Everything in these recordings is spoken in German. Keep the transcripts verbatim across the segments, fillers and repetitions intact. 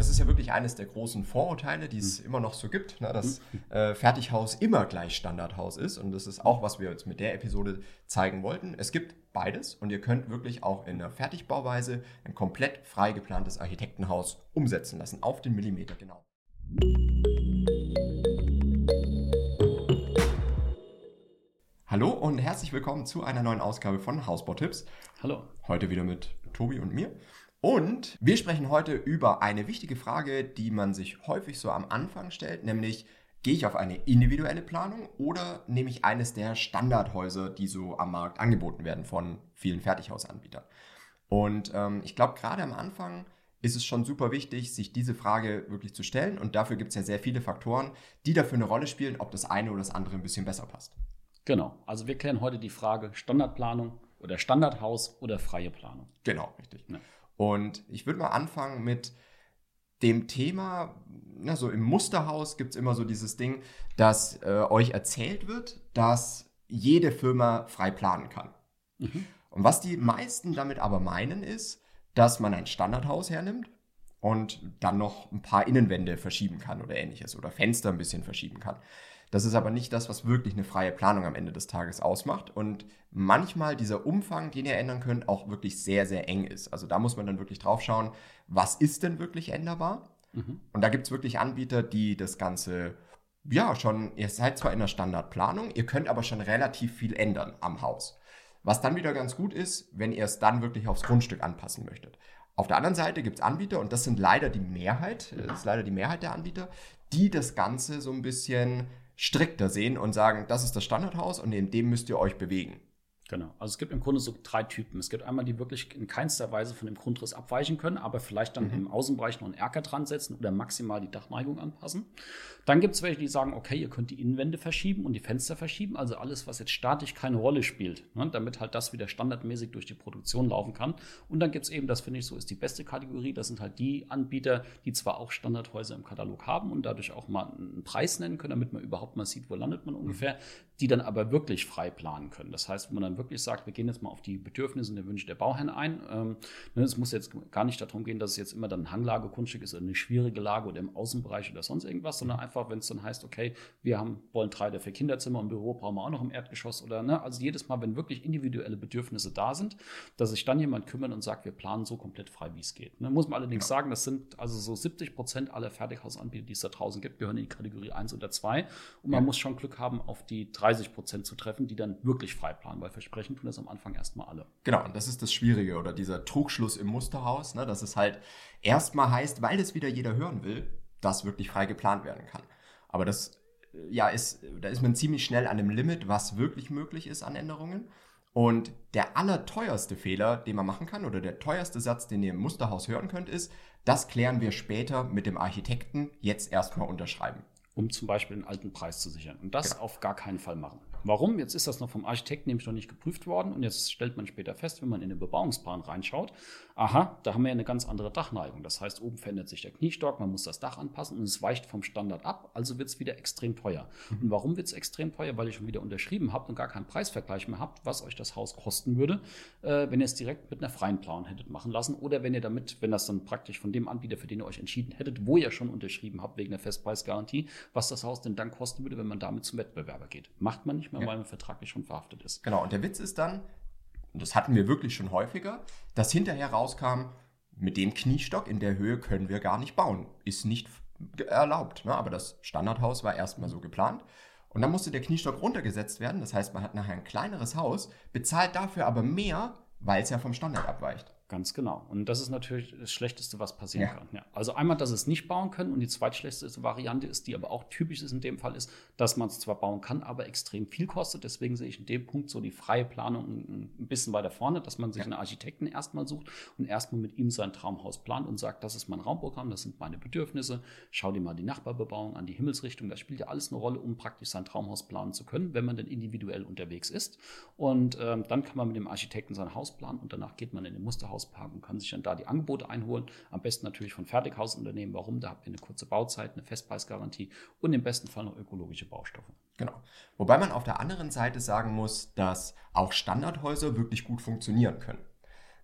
das ist ja wirklich eines der großen Vorurteile, die es mhm. immer noch so gibt, na, dass äh, Fertighaus immer gleich Standardhaus ist. Und das ist auch, was wir jetzt mit der Episode zeigen wollten. Es gibt beides und ihr könnt wirklich auch in einer Fertigbauweise ein komplett frei geplantes Architektenhaus umsetzen lassen, auf den Millimeter genau. Hallo und herzlich willkommen zu einer neuen Ausgabe von Hausbautipps. Hallo. Heute wieder mit Tobi und mir. Und wir sprechen heute über eine wichtige Frage, die man sich häufig so am Anfang stellt, nämlich: Gehe ich auf eine individuelle Planung oder nehme ich eines der Standardhäuser, die so am Markt angeboten werden von vielen Fertighausanbietern? Und ähm, ich glaube, gerade am Anfang ist es schon super wichtig, sich diese Frage wirklich zu stellen. Und dafür gibt es ja sehr viele Faktoren, die dafür eine Rolle spielen, ob das eine oder das andere ein bisschen besser passt. Genau. Also wir klären heute die Frage Standardplanung oder Standardhaus oder freie Planung. Genau, richtig. Ja. Und ich würde mal anfangen mit dem Thema, na, so im Musterhaus gibt es immer so dieses Ding, dass äh, euch erzählt wird, dass jede Firma frei planen kann. Mhm. Und was die meisten damit aber meinen ist, dass man ein Standardhaus hernimmt und dann noch ein paar Innenwände verschieben kann oder ähnliches oder Fenster ein bisschen verschieben kann. Das ist aber nicht das, was wirklich eine freie Planung am Ende des Tages ausmacht und manchmal dieser Umfang, den ihr ändern könnt, auch wirklich sehr, sehr eng ist. Also da muss man dann wirklich drauf schauen, was ist denn wirklich änderbar? Mhm. Und da gibt es wirklich Anbieter, die das Ganze, ja schon, ihr seid zwar in der Standardplanung, ihr könnt aber schon relativ viel ändern am Haus. Was dann wieder ganz gut ist, wenn ihr es dann wirklich aufs Grundstück anpassen möchtet. Auf der anderen Seite gibt es Anbieter, und das sind leider die Mehrheit, das ist leider die Mehrheit der Anbieter, die das Ganze so ein bisschen strikter sehen und sagen, das ist das Standardhaus und in dem müsst ihr euch bewegen. Genau, also es gibt im Grunde so drei Typen. Es gibt einmal, die wirklich in keinster Weise von dem Grundriss abweichen können, aber vielleicht dann mhm. im Außenbereich noch einen Erker dran setzen oder maximal die Dachneigung anpassen. Dann gibt es welche, die sagen, okay, ihr könnt die Innenwände verschieben und die Fenster verschieben, also alles, was jetzt statisch keine Rolle spielt, ne, damit halt das wieder standardmäßig durch die Produktion laufen kann. Und dann gibt es eben, das finde ich so, ist die beste Kategorie, das sind halt die Anbieter, die zwar auch Standardhäuser im Katalog haben und dadurch auch mal einen Preis nennen können, damit man überhaupt mal sieht, wo landet man ungefähr, mhm. die dann aber wirklich frei planen können. Das heißt, wo man dann wirklich sagt, wir gehen jetzt mal auf die Bedürfnisse und die Wünsche der Bauherren ein. Ähm, ne, es muss jetzt gar nicht darum gehen, dass es jetzt immer dann ein Hanglagegrundstück ist oder eine schwierige Lage oder im Außenbereich oder sonst irgendwas, sondern einfach, wenn es dann heißt, okay, wir haben, wollen drei oder vier Kinderzimmer und Büro brauchen wir auch noch im Erdgeschoss oder, ne, also jedes Mal, wenn wirklich individuelle Bedürfnisse da sind, dass sich dann jemand kümmert und sagt, wir planen so komplett frei, wie es geht. Ne, muss man allerdings ja. sagen, das sind also so siebzig Prozent aller Fertighausanbieter, die es da draußen gibt, gehören in die Kategorie eins oder zwei und man ja. muss schon Glück haben, auf die dreißig Prozent zu treffen, die dann wirklich frei planen, weil versprechen tun das am Anfang erstmal alle. Genau, und das ist das Schwierige oder dieser Trugschluss im Musterhaus, ne, dass es halt erstmal heißt, weil es wieder jeder hören will, dass wirklich frei geplant werden kann. Aber das, ja, ist, da ist man ziemlich schnell an dem Limit, was wirklich möglich ist an Änderungen. Und der allerteuerste Fehler, den man machen kann oder der teuerste Satz, den ihr im Musterhaus hören könnt, ist, das klären wir später mit dem Architekten, jetzt erstmal unterschreiben. Um zum Beispiel einen alten Preis zu sichern. Und das genau. auf gar keinen Fall machen. Warum? Jetzt ist das noch vom Architekten nämlich noch nicht geprüft worden und jetzt stellt man später fest, wenn man in den Bebauungsplan reinschaut, aha, da haben wir ja eine ganz andere Dachneigung. Das heißt, oben verändert sich der Kniestock, man muss das Dach anpassen und es weicht vom Standard ab, also wird es wieder extrem teuer. Und warum wird es extrem teuer? Weil ihr schon wieder unterschrieben habt und gar keinen Preisvergleich mehr habt, was euch das Haus kosten würde, äh, wenn ihr es direkt mit einer freien Planung hättet machen lassen oder wenn ihr damit, wenn das dann praktisch von dem Anbieter, für den ihr euch entschieden hättet, wo ihr schon unterschrieben habt wegen der Festpreisgarantie, was das Haus denn dann kosten würde, wenn man damit zum Wettbewerber geht. Macht man nicht mehr, ja. weil man vertraglich schon verhaftet ist. Genau, und der Witz ist dann, und das hatten wir wirklich schon häufiger, dass hinterher rauskam, mit dem Kniestock in der Höhe können wir gar nicht bauen. Ist nicht erlaubt, ne? Aber das Standardhaus war erstmal so geplant. Und dann musste der Kniestock runtergesetzt werden, das heißt, man hat nachher ein kleineres Haus, bezahlt dafür aber mehr, weil es ja vom Standard abweicht. Ganz genau. Und das ist natürlich das Schlechteste, was passieren ja. kann. Ja. Also einmal, dass sie es nicht bauen können und die zweitschlechteste Variante ist, die aber auch typisch ist in dem Fall, ist, dass man es zwar bauen kann, aber extrem viel kostet. Deswegen sehe ich in dem Punkt so die freie Planung ein bisschen weiter vorne, dass man sich ja. einen Architekten erstmal sucht und erstmal mit ihm sein Traumhaus plant und sagt, das ist mein Raumprogramm, das sind meine Bedürfnisse. Schau dir mal die Nachbarbebauung an, die Himmelsrichtung. Das spielt ja alles eine Rolle, um praktisch sein Traumhaus planen zu können, wenn man denn individuell unterwegs ist. Und ähm, dann kann man mit dem Architekten sein Haus planen und danach geht man in den Musterhaus und kann sich dann da die Angebote einholen. Am besten natürlich von Fertighausunternehmen. Warum? Da habt ihr eine kurze Bauzeit, eine Festpreisgarantie und im besten Fall noch ökologische Baustoffe. Genau. Wobei man auf der anderen Seite sagen muss, dass auch Standardhäuser wirklich gut funktionieren können.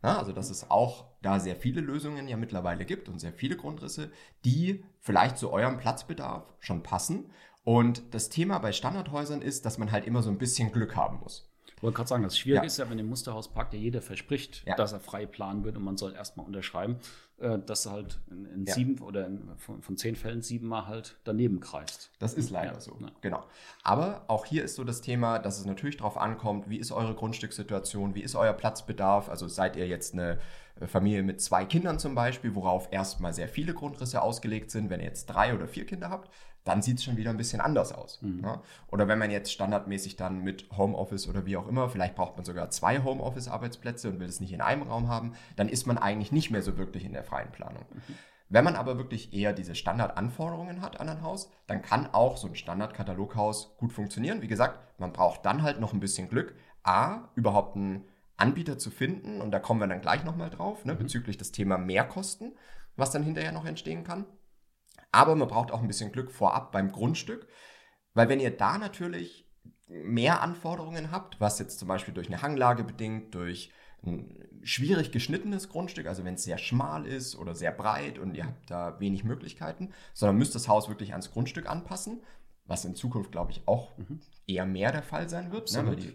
Ja, also dass es auch da sehr viele Lösungen ja mittlerweile gibt und sehr viele Grundrisse, die vielleicht zu eurem Platzbedarf schon passen. Und das Thema bei Standardhäusern ist, dass man halt immer so ein bisschen Glück haben muss. Ich wollte gerade sagen, das Schwierige ja. ist ja, wenn im Musterhauspark ja jeder verspricht, ja. dass er frei planen wird und man soll erstmal unterschreiben, dass du halt in, in ja. sieben oder in, von, von zehn Fällen siebenmal halt daneben kreist. Das ist leider ja. so, ja. genau. Aber auch hier ist so das Thema, dass es natürlich darauf ankommt, wie ist eure Grundstückssituation, wie ist euer Platzbedarf, also seid ihr jetzt eine Familie mit zwei Kindern zum Beispiel, worauf erstmal sehr viele Grundrisse ausgelegt sind, wenn ihr jetzt drei oder vier Kinder habt, dann sieht es schon wieder ein bisschen anders aus. Mhm. Ne? Oder wenn man jetzt standardmäßig dann mit Homeoffice oder wie auch immer, vielleicht braucht man sogar zwei Homeoffice-Arbeitsplätze und will es nicht in einem Raum haben, dann ist man eigentlich nicht mehr so wirklich in der freien Planung. Mhm. Wenn man aber wirklich eher diese Standardanforderungen hat an ein Haus, dann kann auch so ein Standard-Kataloghaus gut funktionieren. Wie gesagt, man braucht dann halt noch ein bisschen Glück, A, überhaupt einen Anbieter zu finden, und da kommen wir dann gleich nochmal drauf, ne, mhm. bezüglich des Thema Mehrkosten, was dann hinterher noch entstehen kann. Aber man braucht auch ein bisschen Glück vorab beim Grundstück, weil wenn ihr da natürlich mehr Anforderungen habt, was jetzt zum Beispiel durch eine Hanglage bedingt, durch ein schwierig geschnittenes Grundstück, also wenn es sehr schmal ist oder sehr breit und ihr habt da wenig Möglichkeiten, sondern müsst das Haus wirklich ans Grundstück anpassen, was in Zukunft, glaube ich, auch mhm. eher mehr der Fall sein wird, ne, weil, die,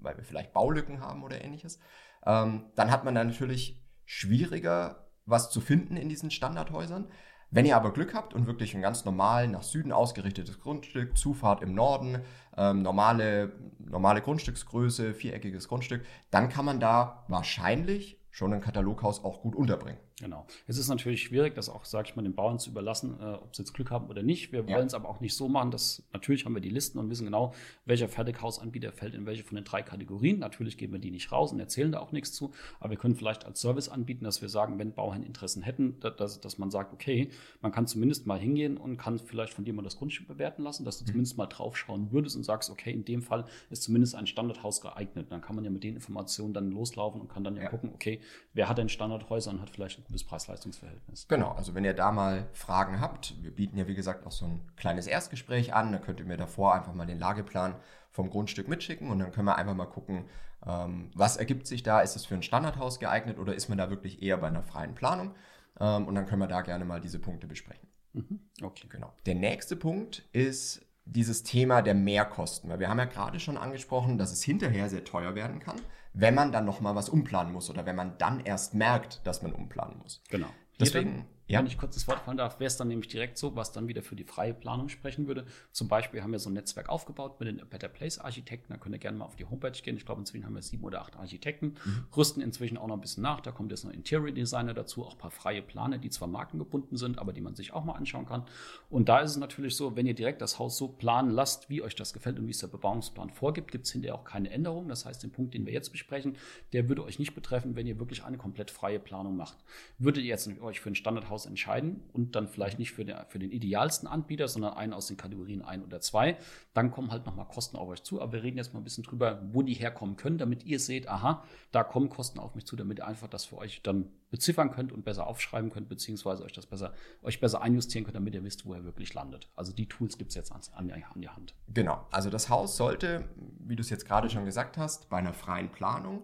weil wir vielleicht Baulücken haben oder Ähnliches, ähm, dann hat man da natürlich schwieriger, was zu finden in diesen Standardhäusern. Wenn ihr aber Glück habt und wirklich ein ganz normal nach Süden ausgerichtetes Grundstück, Zufahrt im Norden, ähm, normale, normale Grundstücksgröße, viereckiges Grundstück, dann kann man da wahrscheinlich schon ein Kataloghaus auch gut unterbringen. Genau. Es ist natürlich schwierig, das auch, sage ich mal, den Bauern zu überlassen, äh, ob sie jetzt Glück haben oder nicht. Wir ja. wollen es aber auch nicht so machen, dass natürlich haben wir die Listen und wissen genau, welcher Fertighausanbieter fällt in welche von den drei Kategorien. Natürlich geben wir die nicht raus und erzählen da auch nichts zu. Aber wir können vielleicht als Service anbieten, dass wir sagen, wenn Bauherren Interessen hätten, dass, dass man sagt, okay, man kann zumindest mal hingehen und kann vielleicht von dir mal das Grundstück bewerten lassen, dass du mhm. zumindest mal draufschauen würdest und sagst, okay, in dem Fall ist zumindest ein Standardhaus geeignet. Dann kann man ja mit den Informationen dann loslaufen und kann dann ja, ja. gucken, okay, wer hat denn Standardhäuser und hat vielleicht ein gutes Preis-Leistungs-Verhältnis. Genau, also wenn ihr da mal Fragen habt, wir bieten ja wie gesagt auch so ein kleines Erstgespräch an, da könnt ihr mir davor einfach mal den Lageplan vom Grundstück mitschicken und dann können wir einfach mal gucken, was ergibt sich da, ist es für ein Standardhaus geeignet oder ist man da wirklich eher bei einer freien Planung, und dann können wir da gerne mal diese Punkte besprechen. Mhm. Okay, genau. Der nächste Punkt ist dieses Thema der Mehrkosten, weil wir haben ja gerade schon angesprochen, dass es hinterher sehr teuer werden kann, wenn man dann nochmal was umplanen muss oder wenn man dann erst merkt, dass man umplanen muss. Genau. Deswegen, ja. wenn ich kurz das Wort fallen darf, wäre es dann nämlich direkt so, was dann wieder für die freie Planung sprechen würde. Zum Beispiel haben wir so ein Netzwerk aufgebaut mit den A Better Place Architekten. Da könnt ihr gerne mal auf die Homepage gehen. Ich glaube, inzwischen haben wir sieben oder acht Architekten, mhm. rüsten inzwischen auch noch ein bisschen nach. Da kommt jetzt noch Interior Designer dazu, auch ein paar freie Planer, die zwar markengebunden sind, aber die man sich auch mal anschauen kann. Und da ist es natürlich so, wenn ihr direkt das Haus so planen lasst, wie euch das gefällt und wie es der Bebauungsplan vorgibt, gibt es hinterher auch keine Änderungen. Das heißt, den Punkt, den wir jetzt besprechen, der würde euch nicht betreffen, wenn ihr wirklich eine komplett freie Planung macht. Würdet ihr jetzt euch für ein Standardhaus entscheiden und dann vielleicht nicht für den, für den idealsten Anbieter, sondern einen aus den Kategorien ein oder zwei, dann kommen halt nochmal Kosten auf euch zu. Aber wir reden jetzt mal ein bisschen drüber, wo die herkommen können, damit ihr seht, aha, da kommen Kosten auf mich zu, damit ihr einfach das für euch dann beziffern könnt und besser aufschreiben könnt, beziehungsweise euch das besser, euch besser einjustieren könnt, damit ihr wisst, wo er wirklich landet. Also die Tools gibt es jetzt an, an, an die Hand. Genau, also das Haus sollte, wie du es jetzt gerade schon gesagt hast, bei einer freien Planung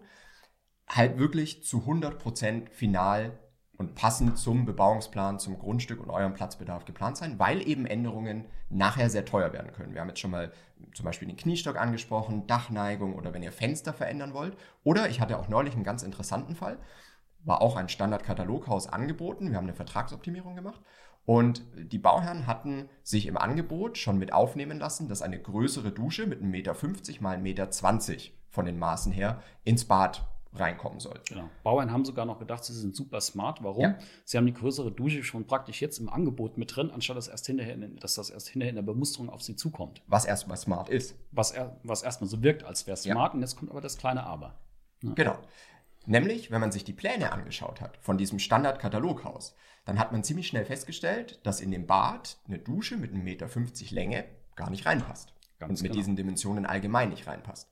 halt wirklich zu hundert Prozent final und passend zum Bebauungsplan, zum Grundstück und eurem Platzbedarf geplant sein, weil eben Änderungen nachher sehr teuer werden können. Wir haben jetzt schon mal zum Beispiel den Kniestock angesprochen, Dachneigung oder wenn ihr Fenster verändern wollt. Oder ich hatte auch neulich einen ganz interessanten Fall, war auch ein Standard-Kataloghaus angeboten. Wir haben eine Vertragsoptimierung gemacht und die Bauherren hatten sich im Angebot schon mit aufnehmen lassen, dass eine größere Dusche mit ein Meter fünfzig mal ein Meter zwanzig von den Maßen her ins Bad reinkommen soll. Genau. Bauern haben sogar noch gedacht, sie sind super smart. Warum? Ja. Sie haben die größere Dusche schon praktisch jetzt im Angebot mit drin, anstatt dass, erst hinterher in, dass das erst hinterher in der Bemusterung auf sie zukommt. Was erstmal smart ist. Was, er, was erstmal so wirkt, als wäre es ja. smart. Und jetzt kommt aber das kleine Aber. Ja. Genau. Nämlich, wenn man sich die Pläne angeschaut hat von diesem Standard-Kataloghaus, dann hat man ziemlich schnell festgestellt, dass in dem Bad eine Dusche mit ein Meter fünfzig Länge gar nicht reinpasst. Ganz und mit genau. diesen Dimensionen allgemein nicht reinpasst.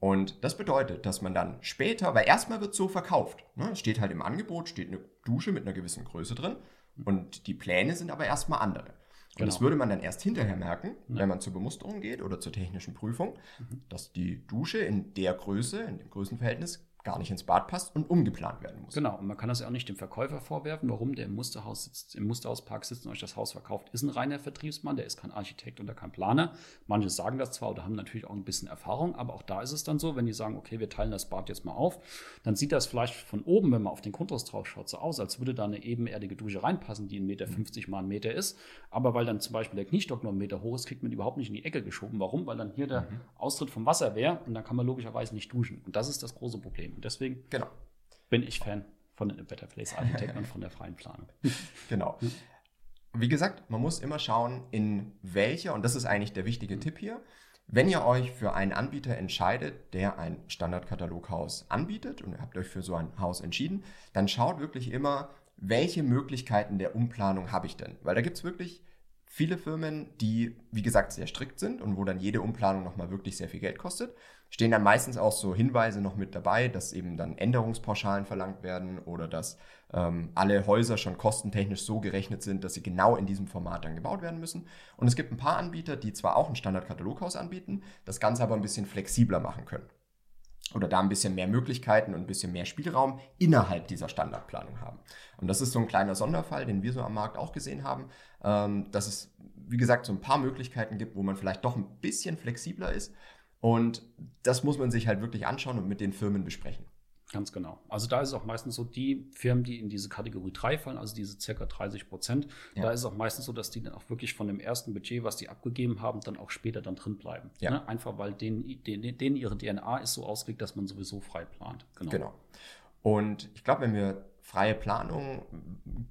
Und das bedeutet, dass man dann später, weil erstmal wird es so verkauft, ne? Steht halt im Angebot, steht eine Dusche mit einer gewissen Größe drin und die Pläne sind aber erstmal andere. Und genau. das würde man dann erst hinterher merken, ja. wenn man zur Bemusterung geht oder zur technischen Prüfung, mhm. dass die Dusche in der Größe, in dem Größenverhältnis gar nicht ins Bad passt und umgeplant werden muss. Genau, und man kann das ja auch nicht dem Verkäufer vorwerfen, warum der im Musterhaus sitzt, im Musterhauspark sitzt und euch das Haus verkauft, ist ein reiner Vertriebsmann, der ist kein Architekt oder kein Planer. Manche sagen das zwar oder haben natürlich auch ein bisschen Erfahrung, aber auch da ist es dann so, wenn die sagen, okay, wir teilen das Bad jetzt mal auf, dann sieht das vielleicht von oben, wenn man auf den Grundriss drauf schaut, so aus, als würde da eine ebenerdige Dusche reinpassen, die ein Meter fünfzig mal einen Meter ist, aber weil dann zum Beispiel der Kniestock nur einen Meter hoch ist, kriegt man die überhaupt nicht in die Ecke geschoben. Warum? Weil dann hier der mhm. Austritt vom Wasser wäre und dann kann man logischerweise nicht duschen. Und das ist das große Problem. Und deswegen genau. bin ich Fan von den Better Place Architekten und von der freien Planung. Genau. Wie gesagt, man muss immer schauen, in welcher, und das ist eigentlich der wichtige mhm. Tipp hier, wenn ihr euch für einen Anbieter entscheidet, der ein Standardkataloghaus anbietet und ihr habt euch für so ein Haus entschieden, dann schaut wirklich immer, welche Möglichkeiten der Umplanung habe ich denn? Weil da gibt es wirklich viele Firmen, die, wie gesagt, sehr strikt sind und wo dann jede Umplanung nochmal wirklich sehr viel Geld kostet. Stehen dann meistens auch so Hinweise noch mit dabei, dass eben dann Änderungspauschalen verlangt werden oder dass ähm, alle Häuser schon kostentechnisch so gerechnet sind, dass sie genau in diesem Format dann gebaut werden müssen. Und es gibt ein paar Anbieter, die zwar auch ein Standardkataloghaus anbieten, das Ganze aber ein bisschen flexibler machen können. Oder da ein bisschen mehr Möglichkeiten und ein bisschen mehr Spielraum innerhalb dieser Standardplanung haben. Und das ist so ein kleiner Sonderfall, den wir so am Markt auch gesehen haben, dass es, wie gesagt, so ein paar Möglichkeiten gibt, wo man vielleicht doch ein bisschen flexibler ist. Und das muss man sich halt wirklich anschauen und mit den Firmen besprechen. Ganz genau. Also da ist es auch meistens so, die Firmen, die in diese Kategorie drei fallen, also diese ca. dreißig Prozent, ja. da ist es auch meistens so, dass die dann auch wirklich von dem ersten Budget, was die abgegeben haben, dann auch später dann drin bleiben. Ja. Ne? Einfach, weil denen, denen, denen ihre D N A ist so ausgelegt, dass man sowieso frei plant. Genau. genau. Und ich glaube, wenn wir freie Planung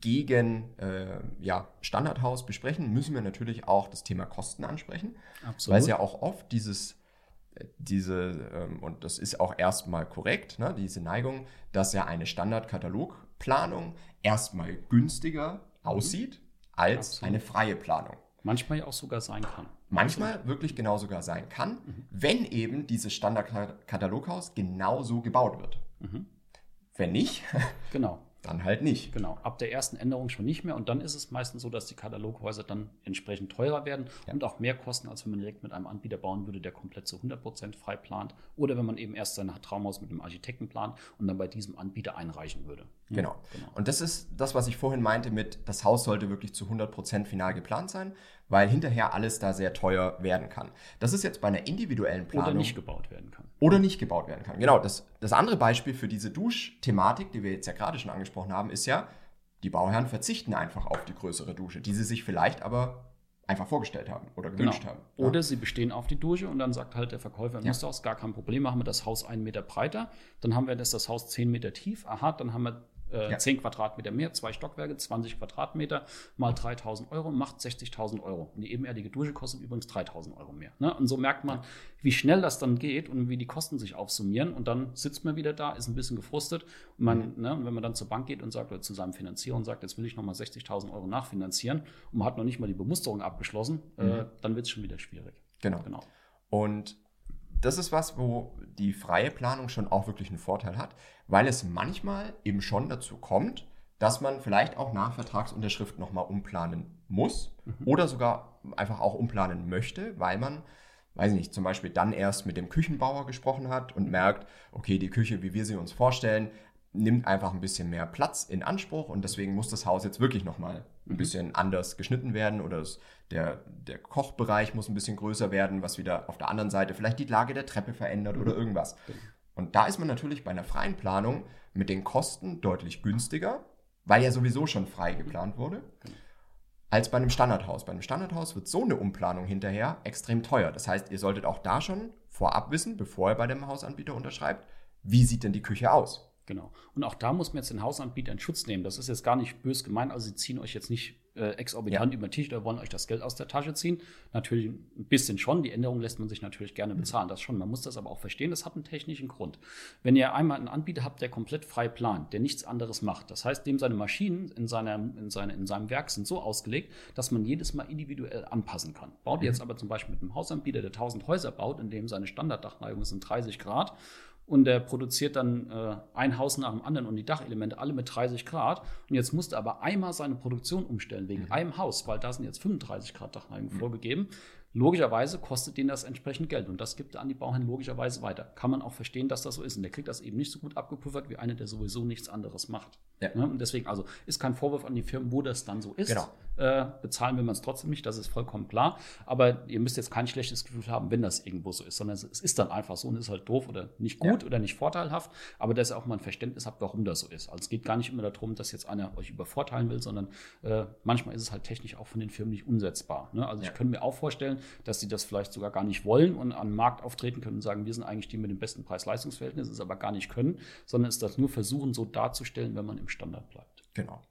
gegen äh, ja, Standardhaus besprechen, müssen wir natürlich auch das Thema Kosten ansprechen. Absolut. Weil es ja auch oft dieses... Diese, und das ist auch erstmal korrekt, ne, diese Neigung, dass ja eine Standardkatalogplanung erstmal günstiger aussieht als Absolut. Eine freie Planung. Manchmal ja auch sogar sein kann. Manchmal Absolut. Wirklich genau sogar sein kann, mhm. wenn eben dieses Standardkataloghaus genau so gebaut wird. Mhm. Wenn nicht, genau. dann halt nicht. Genau, ab der ersten Änderung schon nicht mehr. Und dann ist es meistens so, dass die Kataloghäuser dann entsprechend teurer werden ja. und auch mehr kosten, als wenn man direkt mit einem Anbieter bauen würde, der komplett zu hundert Prozent frei plant. Oder wenn man eben erst sein Traumhaus mit einem Architekten plant und dann bei diesem Anbieter einreichen würde. Ja, genau. genau. Und das ist das, was ich vorhin meinte mit, das Haus sollte wirklich zu hundert Prozent final geplant sein, weil hinterher alles da sehr teuer werden kann. Das ist jetzt bei einer individuellen Planung. Oder nicht gebaut werden kann. Oder nicht gebaut werden kann. Genau, das, das andere Beispiel für diese Duschthematik, die wir jetzt ja gerade schon angesprochen haben, ist ja, die Bauherren verzichten einfach auf die größere Dusche, die sie sich vielleicht aber einfach vorgestellt haben oder gewünscht genau. haben. Ja. Oder sie bestehen auf die Dusche und dann sagt halt der Verkäufer, ja. Musterhaus, gar kein Problem, machen wir das Haus einen Meter breiter, dann haben wir das, das Haus zehn Meter tief, aha, dann haben wir Äh, ja. zehn Quadratmeter mehr, zwei Stockwerke, zwanzig Quadratmeter mal dreitausend Euro macht sechzigtausend Euro. Und die ebenerdige Dusche kostet übrigens dreitausend Euro mehr. Ne? Und so merkt man, wie schnell das dann geht und wie die Kosten sich aufsummieren. Und dann sitzt man wieder da, ist ein bisschen gefrustet. Und man, mhm. ne, wenn man dann zur Bank geht und sagt, oder zu seinem Finanzierer und sagt, jetzt will ich nochmal sechzigtausend Euro nachfinanzieren und man hat noch nicht mal die Bemusterung abgeschlossen, mhm. äh, dann wird es schon wieder schwierig. Genau. genau. Und das ist was, wo die freie Planung schon auch wirklich einen Vorteil hat, weil es manchmal eben schon dazu kommt, dass man vielleicht auch nach Vertragsunterschrift nochmal umplanen muss mhm. oder sogar einfach auch umplanen möchte, weil man, weiß ich nicht, zum Beispiel dann erst mit dem Küchenbauer gesprochen hat und merkt, okay, die Küche, wie wir sie uns vorstellen, nimmt einfach ein bisschen mehr Platz in Anspruch und deswegen muss das Haus jetzt wirklich nochmal ein mhm. bisschen anders geschnitten werden oder das, der, der Kochbereich muss ein bisschen größer werden, was wieder auf der anderen Seite vielleicht die Lage der Treppe verändert mhm. oder irgendwas. Und da ist man natürlich bei einer freien Planung mit den Kosten deutlich günstiger, weil ja sowieso schon frei geplant wurde, als bei einem Standardhaus. Bei einem Standardhaus wird so eine Umplanung hinterher extrem teuer. Das heißt, ihr solltet auch da schon vorab wissen, bevor ihr bei dem Hausanbieter unterschreibt, wie sieht denn die Küche aus? Genau. Und auch da muss man jetzt den Hausanbieter in Schutz nehmen. Das ist jetzt gar nicht bös gemeint. Also sie ziehen euch jetzt nicht äh, exorbitant ja. über den Tisch oder wollen euch das Geld aus der Tasche ziehen. Natürlich ein bisschen schon. Die Änderung lässt man sich natürlich gerne bezahlen. Das schon. Man muss das aber auch verstehen. Das hat einen technischen Grund. Wenn ihr einmal einen Anbieter habt, der komplett frei plant, der nichts anderes macht, das heißt, dem seine Maschinen in, seiner, in, seine, in seinem Werk sind so ausgelegt, dass man jedes Mal individuell anpassen kann. Baut ihr jetzt aber zum Beispiel mit einem Hausanbieter, der tausend Häuser baut, in dem seine Standarddachneigung sind dreißig Grad, und der produziert dann äh, ein Haus nach dem anderen und die Dachelemente alle mit dreißig Grad. Und jetzt musste aber einmal seine Produktion umstellen wegen mhm. einem Haus, weil da sind jetzt fünfunddreißig Grad Dachneigung mhm. vorgegeben. Logischerweise kostet denen das entsprechend Geld und das gibt er an die Bauherren logischerweise weiter. Kann man auch verstehen, dass das so ist. Und der kriegt das eben nicht so gut abgepuffert wie einer, der sowieso nichts anderes macht. Ja. Und deswegen, also ist kein Vorwurf an die Firmen, wo das dann so ist. Genau. Äh, bezahlen will man es trotzdem nicht, das ist vollkommen klar. Aber ihr müsst jetzt kein schlechtes Gefühl haben, wenn das irgendwo so ist, sondern es ist dann einfach so und ist halt doof oder nicht gut ja. oder nicht vorteilhaft. Aber dass ihr auch mal ein Verständnis habt, warum das so ist. Also es geht gar nicht immer darum, dass jetzt einer euch übervorteilen will, sondern äh, manchmal ist es halt technisch auch von den Firmen nicht umsetzbar. Ne? Also ja. ich könnte mir auch vorstellen, dass sie das vielleicht sogar gar nicht wollen und an den Markt auftreten können und sagen, wir sind eigentlich die mit dem besten Preis-Leistungs-Verhältnis, es aber gar nicht können, sondern es das nur versuchen, so darzustellen, wenn man im Standard bleibt. Genau.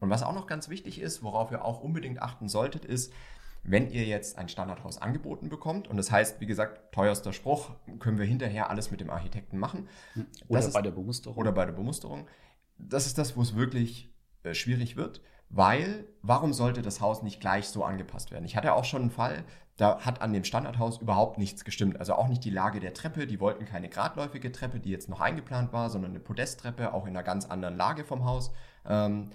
Und was auch noch ganz wichtig ist, worauf ihr auch unbedingt achten solltet, ist, wenn ihr jetzt ein Standardhaus angeboten bekommt, und das heißt, wie gesagt, teuerster Spruch, können wir hinterher alles mit dem Architekten machen. Oder das bei ist, der Bemusterung. Oder bei der Bemusterung. Das ist das, wo es wirklich äh, schwierig wird, weil, warum sollte das Haus nicht gleich so angepasst werden? Ich hatte auch schon einen Fall, da hat an dem Standardhaus überhaupt nichts gestimmt. Also auch nicht die Lage der Treppe, die wollten keine geradläufige Treppe, die jetzt noch eingeplant war, sondern eine Podesttreppe, auch in einer ganz anderen Lage vom Haus. Ähm,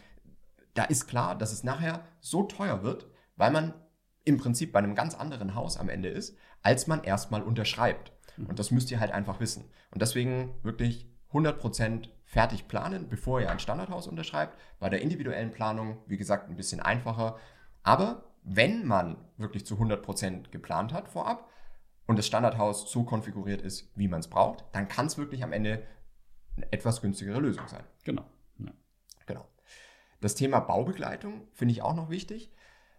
Da ist klar, dass es nachher so teuer wird, weil man im Prinzip bei einem ganz anderen Haus am Ende ist, als man erstmal unterschreibt. Und das müsst ihr halt einfach wissen. Und deswegen wirklich hundert Prozent fertig planen, bevor ihr ein Standardhaus unterschreibt. Bei der individuellen Planung, wie gesagt, ein bisschen einfacher. Aber wenn man wirklich zu hundert Prozent geplant hat vorab und das Standardhaus so konfiguriert ist, wie man es braucht, dann kann es wirklich am Ende eine etwas günstigere Lösung sein. Genau. Ja. Genau. Das Thema Baubegleitung finde ich auch noch wichtig,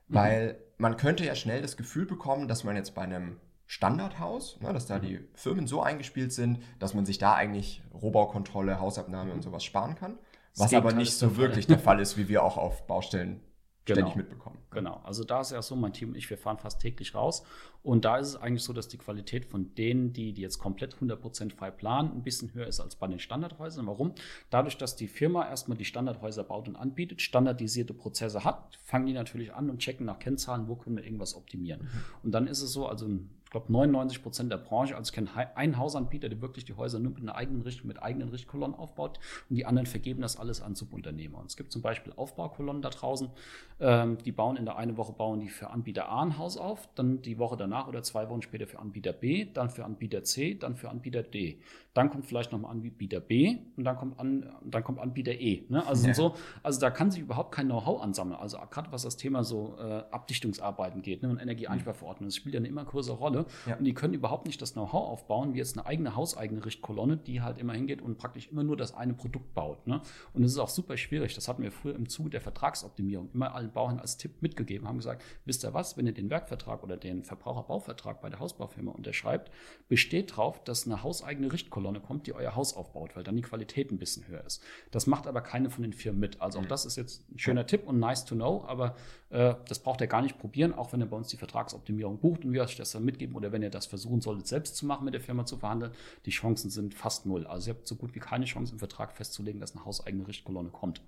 weil mhm. man könnte ja schnell das Gefühl bekommen, dass man jetzt bei einem Standardhaus, ne, dass da mhm. die Firmen so eingespielt sind, dass man sich da eigentlich Rohbaukontrolle, Hausabnahme mhm. und sowas sparen kann, was aber nicht so der wirklich der Fall ist, wie wir auch auf Baustellen Genau. ständig mitbekommen. Genau, also da ist ja so, mein Team und ich, wir fahren fast täglich raus und da ist es eigentlich so, dass die Qualität von denen, die, die jetzt komplett hundert Prozent frei planen, ein bisschen höher ist als bei den Standardhäusern. Warum? Dadurch, dass die Firma erstmal die Standardhäuser baut und anbietet, standardisierte Prozesse hat, fangen die natürlich an und checken nach Kennzahlen, wo können wir irgendwas optimieren. Mhm. Und dann ist es so, also ich glaube neunundneunzig Prozent der Branche, also ich kenne einen Hausanbieter, der wirklich die Häuser nur mit einer eigenen Richtung, mit eigenen Richtkolonnen aufbaut und die anderen vergeben das alles an Subunternehmer. Und es gibt zum Beispiel Aufbaukolonnen da draußen, ähm, die bauen in der eine Woche bauen die für Anbieter A ein Haus auf, dann die Woche danach oder zwei Wochen später für Anbieter B, dann für Anbieter C, dann für Anbieter D. Dann kommt vielleicht nochmal Anbieter B und dann kommt, an, dann kommt Anbieter E. Ne? Also, ja. so, also da kann sich überhaupt kein Know-how ansammeln. Also gerade was das Thema so äh, Abdichtungsarbeiten geht, ne? Und Energieeinsparverordnung, das spielt ja eine immer größere Rolle. Ja. Und die können überhaupt nicht das Know-how aufbauen, wie jetzt eine eigene hauseigene Richtkolonne, die halt immer hingeht und praktisch immer nur das eine Produkt baut. Ne? Und das ist auch super schwierig. Das hatten wir früher im Zuge der Vertragsoptimierung immer allen Bauern als Tipp mitgegeben, haben gesagt, wisst ihr was, wenn ihr den Werkvertrag oder den Verbraucherbauvertrag bei der Hausbaufirma unterschreibt, besteht drauf, dass eine hauseigene Richtkolonne kommt, die euer Haus aufbaut, weil dann die Qualität ein bisschen höher ist. Das macht aber keine von den Firmen mit. Also auch mhm. das ist jetzt ein schöner Tipp und nice to know, aber äh, das braucht ihr gar nicht probieren, auch wenn ihr bei uns die Vertragsoptimierung bucht und wir euch das dann mitgeben. Oder wenn ihr das versuchen solltet, selbst zu machen, mit der Firma zu verhandeln, die Chancen sind fast null. Also ihr habt so gut wie keine Chance, im Vertrag festzulegen, dass eine hauseigene Richtkolonne kommt.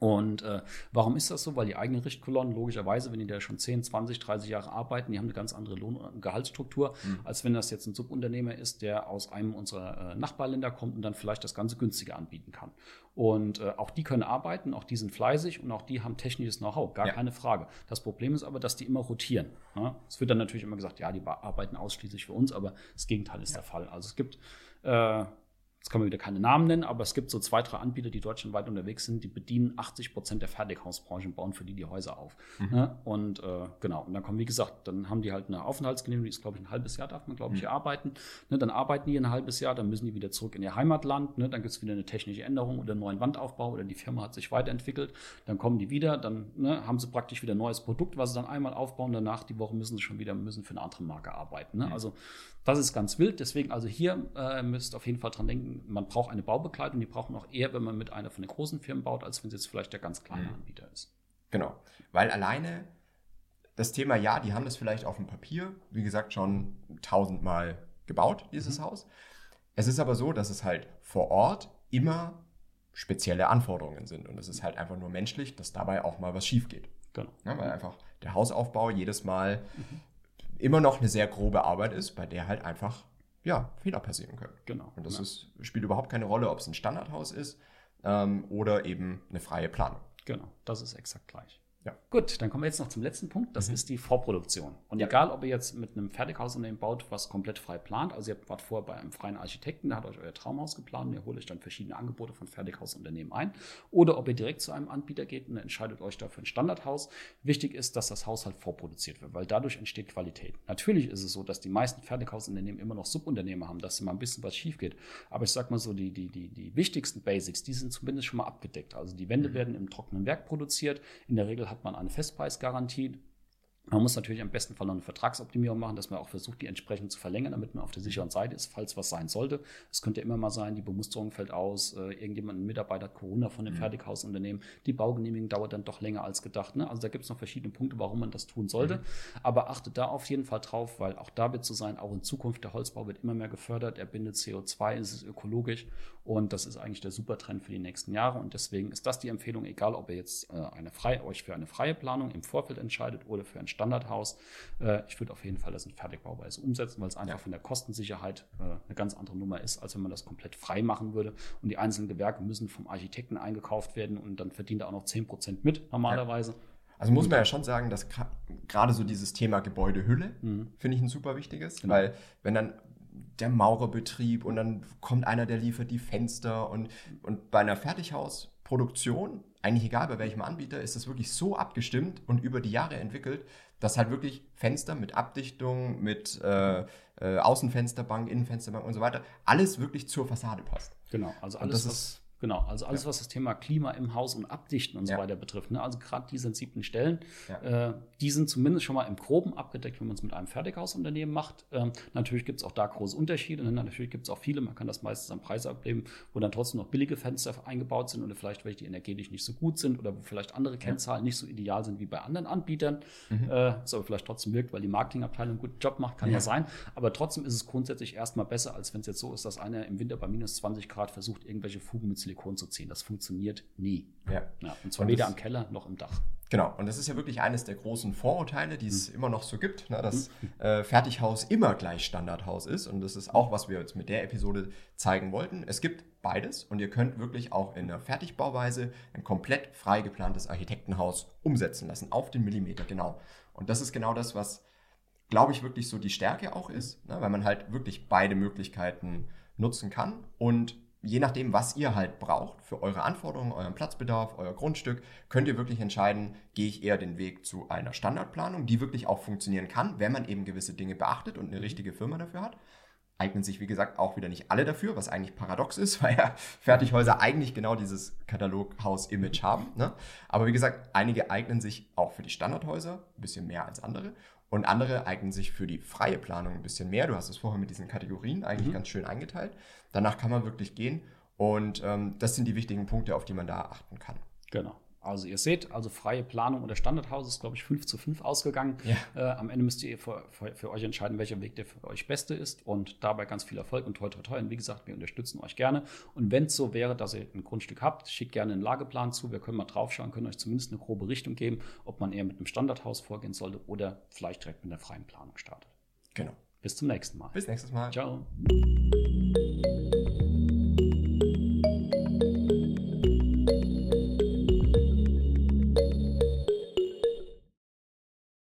Und äh, warum ist das so? Weil die eigenen Richtkolonnen, logischerweise, wenn die da schon zehn, zwanzig, dreißig Jahre arbeiten, die haben eine ganz andere Lohn- und Gehaltsstruktur, mhm. als wenn das jetzt ein Subunternehmer ist, der aus einem unserer äh, Nachbarländer kommt und dann vielleicht das Ganze günstiger anbieten kann. Und äh, auch die können arbeiten, auch die sind fleißig und auch die haben technisches Know-how, gar ja. keine Frage. Das Problem ist aber, dass die immer rotieren. Ja? Es wird dann natürlich immer gesagt, ja, die arbeiten ausschließlich für uns, aber das Gegenteil ist ja. der Fall. Also es gibt... Äh, Jetzt kann man wieder keine Namen nennen, aber es gibt so zwei, drei Anbieter, die deutschlandweit unterwegs sind, die bedienen achtzig Prozent der Fertighausbranche und bauen für die die Häuser auf. Mhm. Ne? Und äh, genau, und dann kommen, wie gesagt, dann haben die halt eine Aufenthaltsgenehmigung, die ist, glaube ich, ein halbes Jahr, darf man, glaube ich, hier mhm. arbeiten. Ne? Dann arbeiten die ein halbes Jahr, dann müssen die wieder zurück in ihr Heimatland, ne? Dann gibt es wieder eine technische Änderung oder einen neuen Wandaufbau oder die Firma hat sich weiterentwickelt, dann kommen die wieder, dann ne, haben sie praktisch wieder ein neues Produkt, was sie dann einmal aufbauen, danach die Woche müssen sie schon wieder müssen für eine andere Marke arbeiten. Ne? Mhm. Also das ist ganz wild, deswegen also hier äh, müsst auf jeden Fall dran denken, man braucht eine Baubegleitung, die braucht man auch eher, wenn man mit einer von den großen Firmen baut, als wenn es jetzt vielleicht der ganz kleine mhm. Anbieter ist. Genau, weil alleine das Thema, ja, die haben das vielleicht auf dem Papier, wie gesagt, schon tausendmal gebaut, dieses mhm. Haus. Es ist aber so, dass es halt vor Ort immer spezielle Anforderungen sind und es ist halt einfach nur menschlich, dass dabei auch mal was schief geht. Genau. Ja, weil mhm. einfach der Hausaufbau jedes Mal mhm. immer noch eine sehr grobe Arbeit ist, bei der halt einfach ja, Fehler passieren können. Genau. Und das ja. ist, spielt überhaupt keine Rolle, ob es ein Standardhaus ist ähm, oder eben eine freie Planung. Genau, das ist exakt gleich. Ja. Gut, dann kommen wir jetzt noch zum letzten Punkt. Das mhm. ist die Vorproduktion. Und ja. egal, ob ihr jetzt mit einem Fertighausunternehmen baut, was komplett frei plant. Also ihr wart vorher bei einem freien Architekten, der hat euch euer Traumhaus geplant. Und ihr holt euch dann verschiedene Angebote von Fertighausunternehmen ein. Oder ob ihr direkt zu einem Anbieter geht und entscheidet euch dafür ein Standardhaus. Wichtig ist, dass das Haus halt vorproduziert wird, weil dadurch entsteht Qualität. Natürlich ist es so, dass die meisten Fertighausunternehmen immer noch Subunternehmer haben, dass mal ein bisschen was schief geht. Aber ich sag mal so, die, die, die, die wichtigsten Basics, die sind zumindest schon mal abgedeckt. Also die Wände mhm. werden im trockenen Werk produziert. In der Regel hat man eine Festpreisgarantie. Man muss natürlich am besten Fall noch eine Vertragsoptimierung machen, dass man auch versucht, die entsprechend zu verlängern, damit man auf der sicheren Seite ist, falls was sein sollte. Es könnte immer mal sein, die Bemusterung fällt aus, irgendjemand, ein Mitarbeiter hat Corona von dem mhm. Fertighausunternehmen, die Baugenehmigung dauert dann doch länger als gedacht. Ne? Also da gibt es noch verschiedene Punkte, warum man das tun sollte. Mhm. Aber achtet da auf jeden Fall drauf, weil auch da wird so sein, auch in Zukunft, der Holzbau wird immer mehr gefördert, er bindet C O zwei, es ist ökologisch und das ist eigentlich der Supertrend für die nächsten Jahre und deswegen ist das die Empfehlung, egal ob ihr jetzt eine freie, euch für eine freie Planung im Vorfeld entscheidet oder für ein Standardhaus. Ich würde auf jeden Fall das in Fertigbauweise umsetzen, weil es einfach ja. von der Kostensicherheit eine ganz andere Nummer ist, als wenn man das komplett frei machen würde. Und die einzelnen Gewerke müssen vom Architekten eingekauft werden und dann verdient er auch noch zehn Prozent mit normalerweise. Ja. Also muss man ja schon sagen, dass gerade so dieses Thema Gebäudehülle mhm. finde ich ein super wichtiges, genau. weil wenn dann der Maurerbetrieb und dann kommt einer, der liefert die Fenster und, und bei einer Fertighausproduktion, eigentlich egal bei welchem Anbieter, ist das wirklich so abgestimmt und über die Jahre entwickelt, dass halt wirklich Fenster mit Abdichtung, mit äh, äh, Außenfensterbank, Innenfensterbank und so weiter, alles wirklich zur Fassade passt. Genau, also alles, das was... Ist, Genau, also alles, ja. was das Thema Klima im Haus und Abdichten und so ja. weiter betrifft, ne? Also gerade die sensiblen Stellen, ja. äh, die sind zumindest schon mal im Groben abgedeckt, wenn man es mit einem Fertighausunternehmen macht. Ähm, natürlich gibt es auch da große Unterschiede, ne? Natürlich gibt es auch viele, man kann das meistens am Preis abnehmen, wo dann trotzdem noch billige Fenster eingebaut sind oder vielleicht welche, die energetisch nicht so gut sind oder wo vielleicht andere ja. Kennzahlen nicht so ideal sind wie bei anderen Anbietern. Mhm. Äh, so vielleicht trotzdem wirkt, weil die Marketingabteilung einen guten Job macht, kann ja, ja sein. Aber trotzdem ist es grundsätzlich erstmal besser, als wenn es jetzt so ist, dass einer im Winter bei minus zwanzig Grad versucht, irgendwelche Fugen mit Silikon zu ziehen. Das funktioniert nie. Ja. Ja, und zwar und weder am Keller noch im Dach. Genau. Und das ist ja wirklich eines der großen Vorurteile, die mhm. es immer noch so gibt, ne? Dass mhm. äh, Fertighaus immer gleich Standardhaus ist. Und das ist auch, was wir jetzt mit der Episode zeigen wollten. Es gibt beides und ihr könnt wirklich auch in der Fertigbauweise ein komplett frei geplantes Architektenhaus umsetzen lassen. Auf den Millimeter, genau. Und das ist genau das, was, glaube ich, wirklich so die Stärke auch ist, ne? Weil man halt wirklich beide Möglichkeiten nutzen kann und je nachdem, was ihr halt braucht für eure Anforderungen, euren Platzbedarf, euer Grundstück, könnt ihr wirklich entscheiden, gehe ich eher den Weg zu einer Standardplanung, die wirklich auch funktionieren kann, wenn man eben gewisse Dinge beachtet und eine richtige Firma dafür hat. Eignen sich, wie gesagt, auch wieder nicht alle dafür, was eigentlich paradox ist, weil ja Fertighäuser eigentlich genau dieses Kataloghaus-Image haben, ne? Aber wie gesagt, einige eignen sich auch für die Standardhäuser, ein bisschen mehr als andere. Und andere eignen sich für die freie Planung ein bisschen mehr. Du hast es vorher mit diesen Kategorien eigentlich mhm. ganz schön eingeteilt. Danach kann man wirklich gehen. Und ähm, das sind die wichtigen Punkte, auf die man da achten kann. Genau. Also ihr seht, also freie Planung oder Standardhaus ist, glaube ich, fünf zu fünf ausgegangen. Ja. Äh, am Ende müsst ihr für, für, für euch entscheiden, welcher Weg der für euch beste ist und dabei ganz viel Erfolg und toi toi toi. Und wie gesagt, wir unterstützen euch gerne. Und wenn es so wäre, dass ihr ein Grundstück habt, schickt gerne einen Lageplan zu. Wir können mal draufschauen, können euch zumindest eine grobe Richtung geben, ob man eher mit einem Standardhaus vorgehen sollte oder vielleicht direkt mit einer freien Planung startet. Genau. Bis zum nächsten Mal. Bis nächstes Mal. Ciao.